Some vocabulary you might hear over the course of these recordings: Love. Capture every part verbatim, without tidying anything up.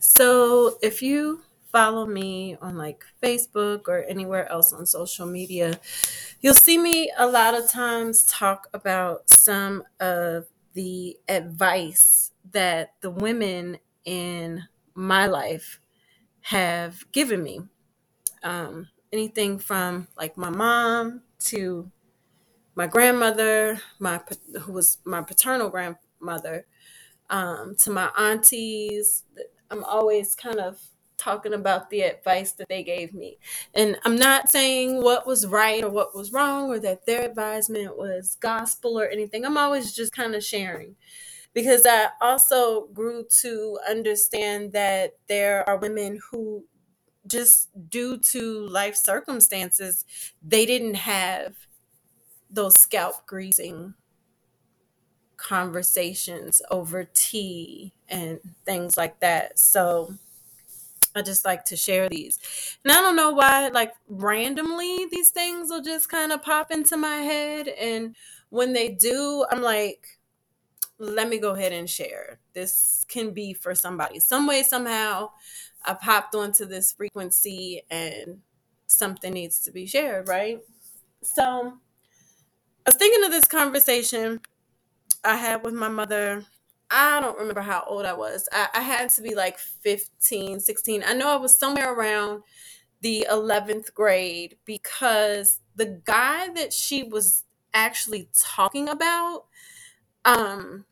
So if you follow me on like Facebook or anywhere else on social media, you'll see me a lot of times talk about some of the advice that the women in my life have given me. Um, anything from like my mom to my grandmother, my who was my paternal grandmother, um, to my aunties. I'm always kind of talking about the advice that they gave me. And I'm not saying what was right or what was wrong or that their advisement was gospel or anything. I'm always just kind of sharing, because I also grew to understand that there are women who just due to life circumstances, they didn't have those scalp greasing conversations over tea and things like that. So I just like to share these. And I don't know why, like randomly these things will just kind of pop into my head. And when they do, I'm like, let me go ahead and share. This can be for somebody. Some way, somehow I popped onto this frequency and something needs to be shared, right? So I was thinking of this conversation I had with my mother. I don't remember how old I was. I, I had to be like fifteen, sixteen. I know I was somewhere around the eleventh grade, because the guy that she was actually talking about um,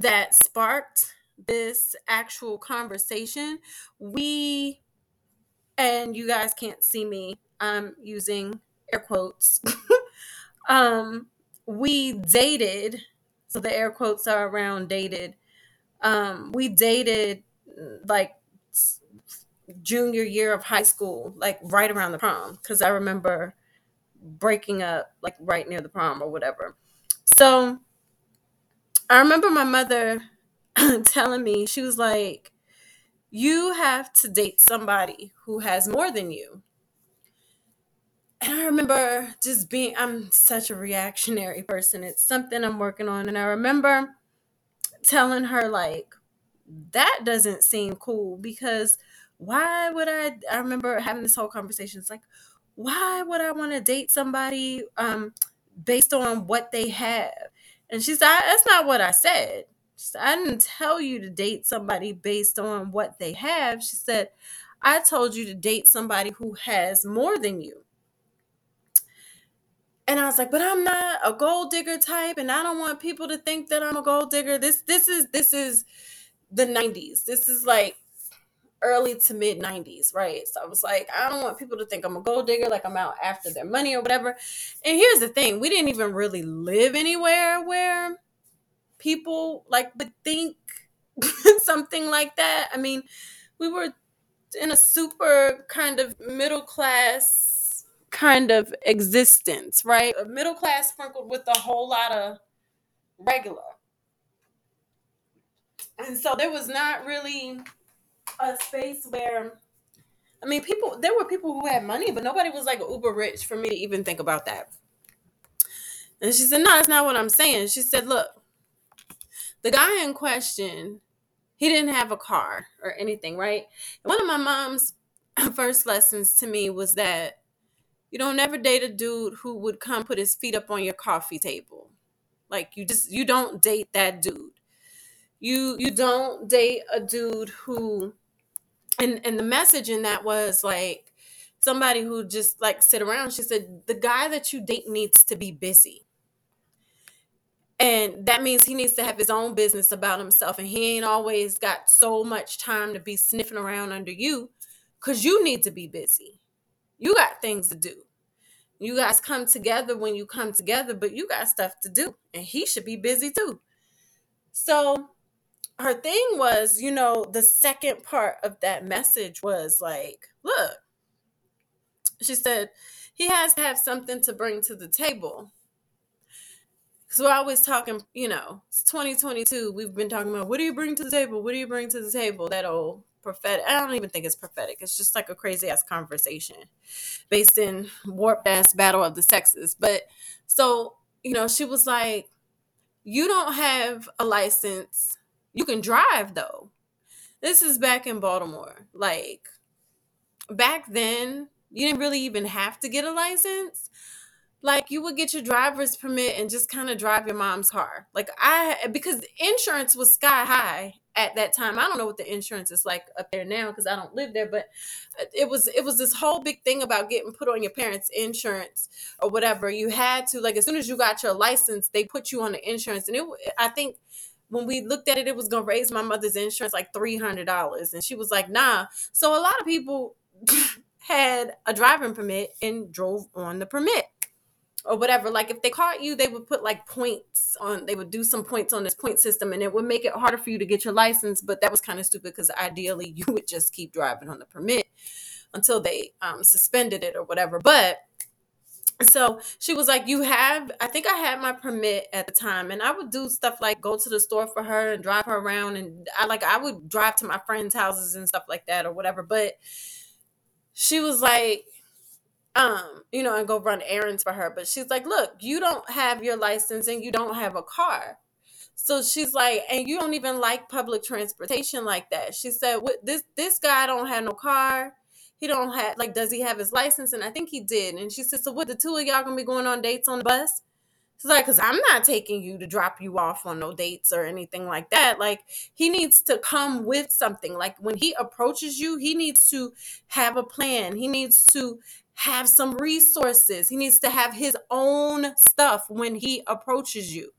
that sparked this actual conversation, we, and you guys can't see me, I'm using air quotes, um, we dated. So the air quotes are around dated. Um, we dated like junior year of high school, like right around the prom. Cause I remember breaking up like right near the prom or whatever. So I remember my mother telling me, she was like, you have to date somebody who has more than you. And I remember just being, I'm such a reactionary person. It's something I'm working on. And I remember telling her, like, that doesn't seem cool, because why would I, I remember having this whole conversation. It's like, why would I want to date somebody um, based on what they have? And she said, that's not what I said. She said, I didn't tell you to date somebody based on what they have. She said, I told you to date somebody who has more than you. And I was like, but I'm not a gold digger type, and I don't want people to think that I'm a gold digger. This this is this is the nineties. This is like early to mid nineties, right? So I was like, I don't want people to think I'm a gold digger, like I'm out after their money or whatever. And here's the thing, we didn't even really live anywhere where people like would think something like that. I mean, we were in a super kind of middle class kind of existence, right? A middle class sprinkled with a whole lot of regular. And so there was not really a space where, I mean, people, there were people who had money, but nobody was like uber rich for me to even think about that. And she said, no, that's not what I'm saying. She said, look, the guy in question, he didn't have a car or anything, right? One of my mom's first lessons to me was that you don't ever date a dude who would come put his feet up on your coffee table. Like you just, you don't date that dude. You, you don't date a dude who, and, and the message in that was like somebody who just like sit around. She said, the guy that you date needs to be busy. And that means he needs to have his own business about himself. And he ain't always got so much time to be sniffing around under you, because you need to be busy. You got things to do. You guys come together when you come together, but you got stuff to do. And he should be busy too. So her thing was, you know, the second part of that message was like, look, she said, he has to have something to bring to the table. Because we're always talking, you know, it's twenty twenty-two. We've been talking about, what do you bring to the table? What do you bring to the table? That old prophetic. I don't even think it's prophetic. It's just like a crazy ass conversation based in warped ass battle of the sexes. But so, you know, she was like, you don't have a license. You can drive though. This is back in Baltimore. Like, back then, you didn't really even have to get a license. Like, you would get your driver's permit and just kind of drive your mom's car. Like, I, because insurance was sky high at that time. I don't know what the insurance is like up there now because I don't live there, but it was, it was this whole big thing about getting put on your parents' insurance or whatever. You had to, like, as soon as you got your license, they put you on the insurance. And it, I think when we looked at it, it was going to raise my mother's insurance like three hundred dollars. And she was like, nah. So a lot of people had a driving permit and drove on the permit. Or whatever, like if they caught you, they would put like points on, they would do some points on this point system and it would make it harder for you to get your license. But that was kind of stupid because ideally you would just keep driving on the permit until they um, suspended it or whatever. But so she was like, you have, I think I had my permit at the time and I would do stuff like go to the store for her and drive her around. And I like, I would drive to my friends' houses and stuff like that or whatever. But she was like, Um, you know, and go run errands for her. But she's like, look, you don't have your license and you don't have a car. So she's like, and you don't even like public transportation like that. She said, what, this this guy don't have no car. He don't have, like, does he have his license? And I think he did. And she said, so what, the two of y'all going to be going on dates on the bus? She's like, because I'm not taking you to drop you off on no dates or anything like that. Like, he needs to come with something. Like, when he approaches you, he needs to have a plan. He needs to have some resources. He needs to have his own stuff when he approaches you.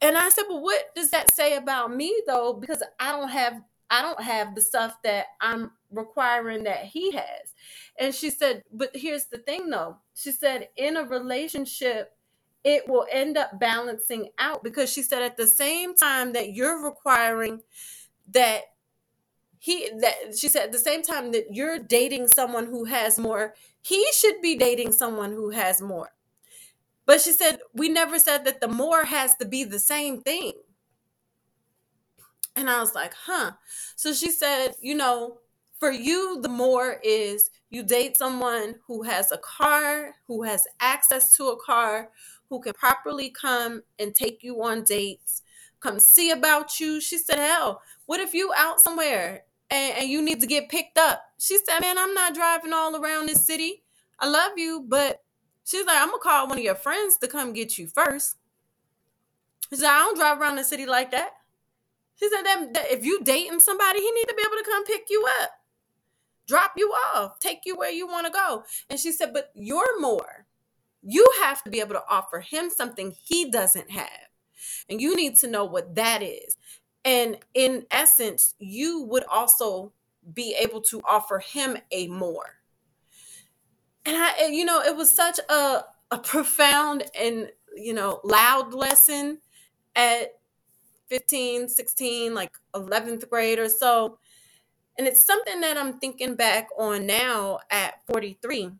And I said, well, what does that say about me though? Because I don't have, I don't have the stuff that I'm requiring that he has. And she said, but here's the thing though. She said, in a relationship, it will end up balancing out because she said at the same time that you're requiring that he, that she said at the same time that you're dating someone who has more, he should be dating someone who has more. But she said, we never said that the more has to be the same thing. And I was like, huh. So she said, you know, for you, the more is you date someone who has a car, who has access to a car, who can properly come and take you on dates, come see about you. She said, hell, what if you out somewhere and, and you need to get picked up? She said, man, I'm not driving all around this city. I love you, but she's like, I'm going to call one of your friends to come get you first. She said, I don't drive around the city like that. She said that, that if you dating somebody, he needs to be able to come pick you up, drop you off, take you where you want to go. And she said, but you're more. You have to be able to offer him something he doesn't have. And you need to know what that is. And in essence, you would also be able to offer him a more. And I, you know, it was such a, a profound and, you know, loud lesson at fifteen, sixteen, like eleventh grade or so. And it's something that I'm thinking back on now at forty-three.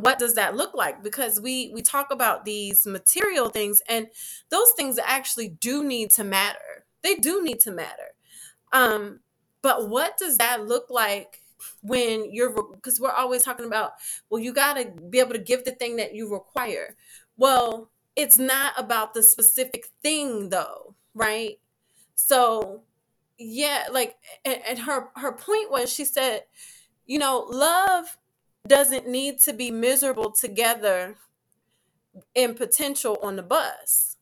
What does that look like? Because we, we talk about these material things and those things actually do need to matter. They do need to matter. Um, but what does that look like when you're, because we're always talking about, well, you got to be able to give the thing that you require. Well, it's not about the specific thing though, right? So yeah, like, and, and her, her point was, she said, you know, love doesn't need to be miserable together in potential on the bus.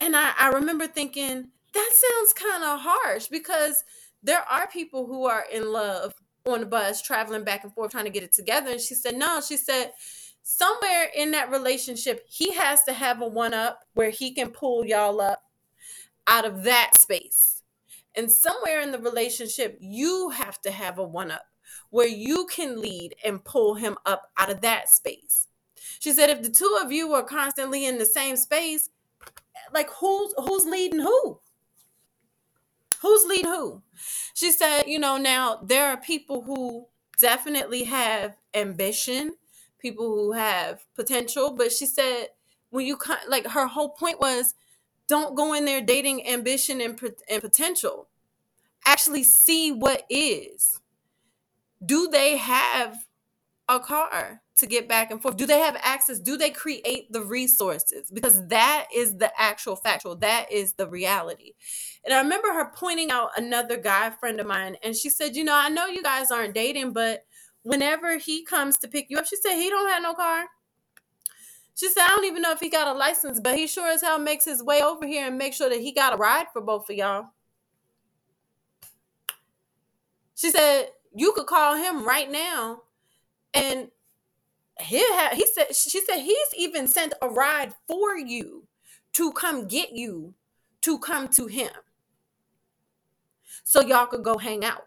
And I, I remember thinking, that sounds kind of harsh because there are people who are in love on the bus, traveling back and forth, trying to get it together. And she said, no, she said, somewhere in that relationship, he has to have a one-up where he can pull y'all up out of that space. And somewhere in the relationship, you have to have a one-up where you can lead and pull him up out of that space. She said, if the two of you are constantly in the same space, like who's, who's leading who? Who's leading who? She said, you know, now there are people who definitely have ambition, people who have potential, but she said, when you, like her whole point was, don't go in there dating ambition and, and potential. Actually see what is. Do they have a car to get back and forth? Do they have access? Do they create the resources? Because that is the actual factual. That is the reality. And I remember her pointing out another guy friend of mine, and she said, you know, I know you guys aren't dating, but whenever he comes to pick you up, she said, he don't have no car. She said, I don't even know if he got a license, but he sure as hell makes his way over here and makes sure that he got a ride for both of y'all. She said, you could call him right now, and he ha- he said, she said, he's even sent a ride for you to come get you to come to him so y'all could go hang out.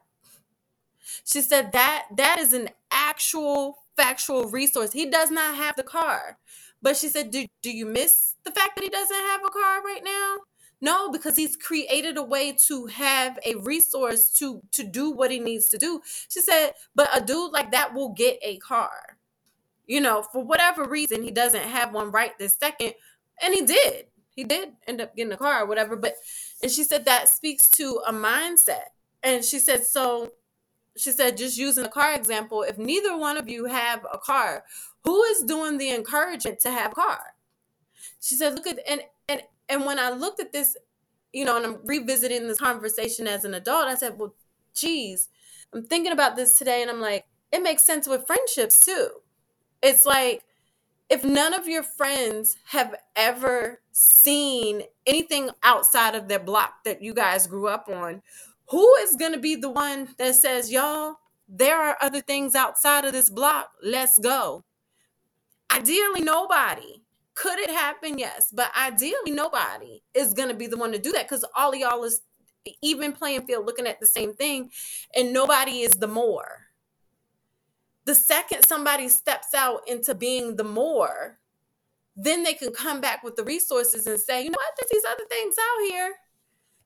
She said that that is an actual factual resource. He does not have the car. But she said, do, do you miss the fact that he doesn't have a car right now? No, because he's created a way to have a resource to, to do what he needs to do. She said, but a dude like that will get a car. You know, for whatever reason, he doesn't have one right this second. And he did. He did end up getting a car or whatever. But, and she said that speaks to a mindset. And she said, so she said, just using the car example, if neither one of you have a car, who is doing the encouragement to have a car? She said, look at, and, and, And when I looked at this, you know, and I'm revisiting this conversation as an adult, I said, well, geez, I'm thinking about this today. And I'm like, it makes sense with friendships too. It's like, if none of your friends have ever seen anything outside of their block that you guys grew up on, who is going to be the one that says, y'all, there are other things outside of this block. Let's go. Ideally, nobody. Could it happen? Yes. But ideally, nobody is going to be the one to do that because all of y'all is even playing field looking at the same thing and nobody is the more. The second somebody steps out into being the more, then they can come back with the resources and say, you know what, there's these other things out here.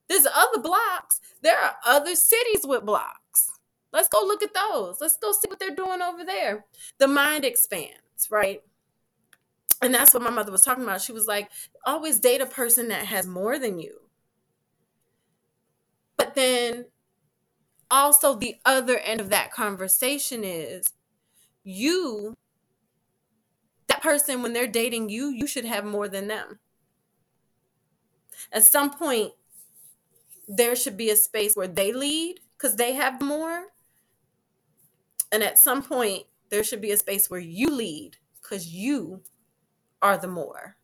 There's other blocks. There are other cities with blocks. Let's go look at those. Let's go see what they're doing over there. The mind expands, right? And that's what my mother was talking about. She was like, always date a person that has more than you. But then also the other end of that conversation is you, that person, when they're dating you, you should have more than them. At some point, there should be a space where they lead because they have more. And at some point, there should be a space where you lead because you are the more.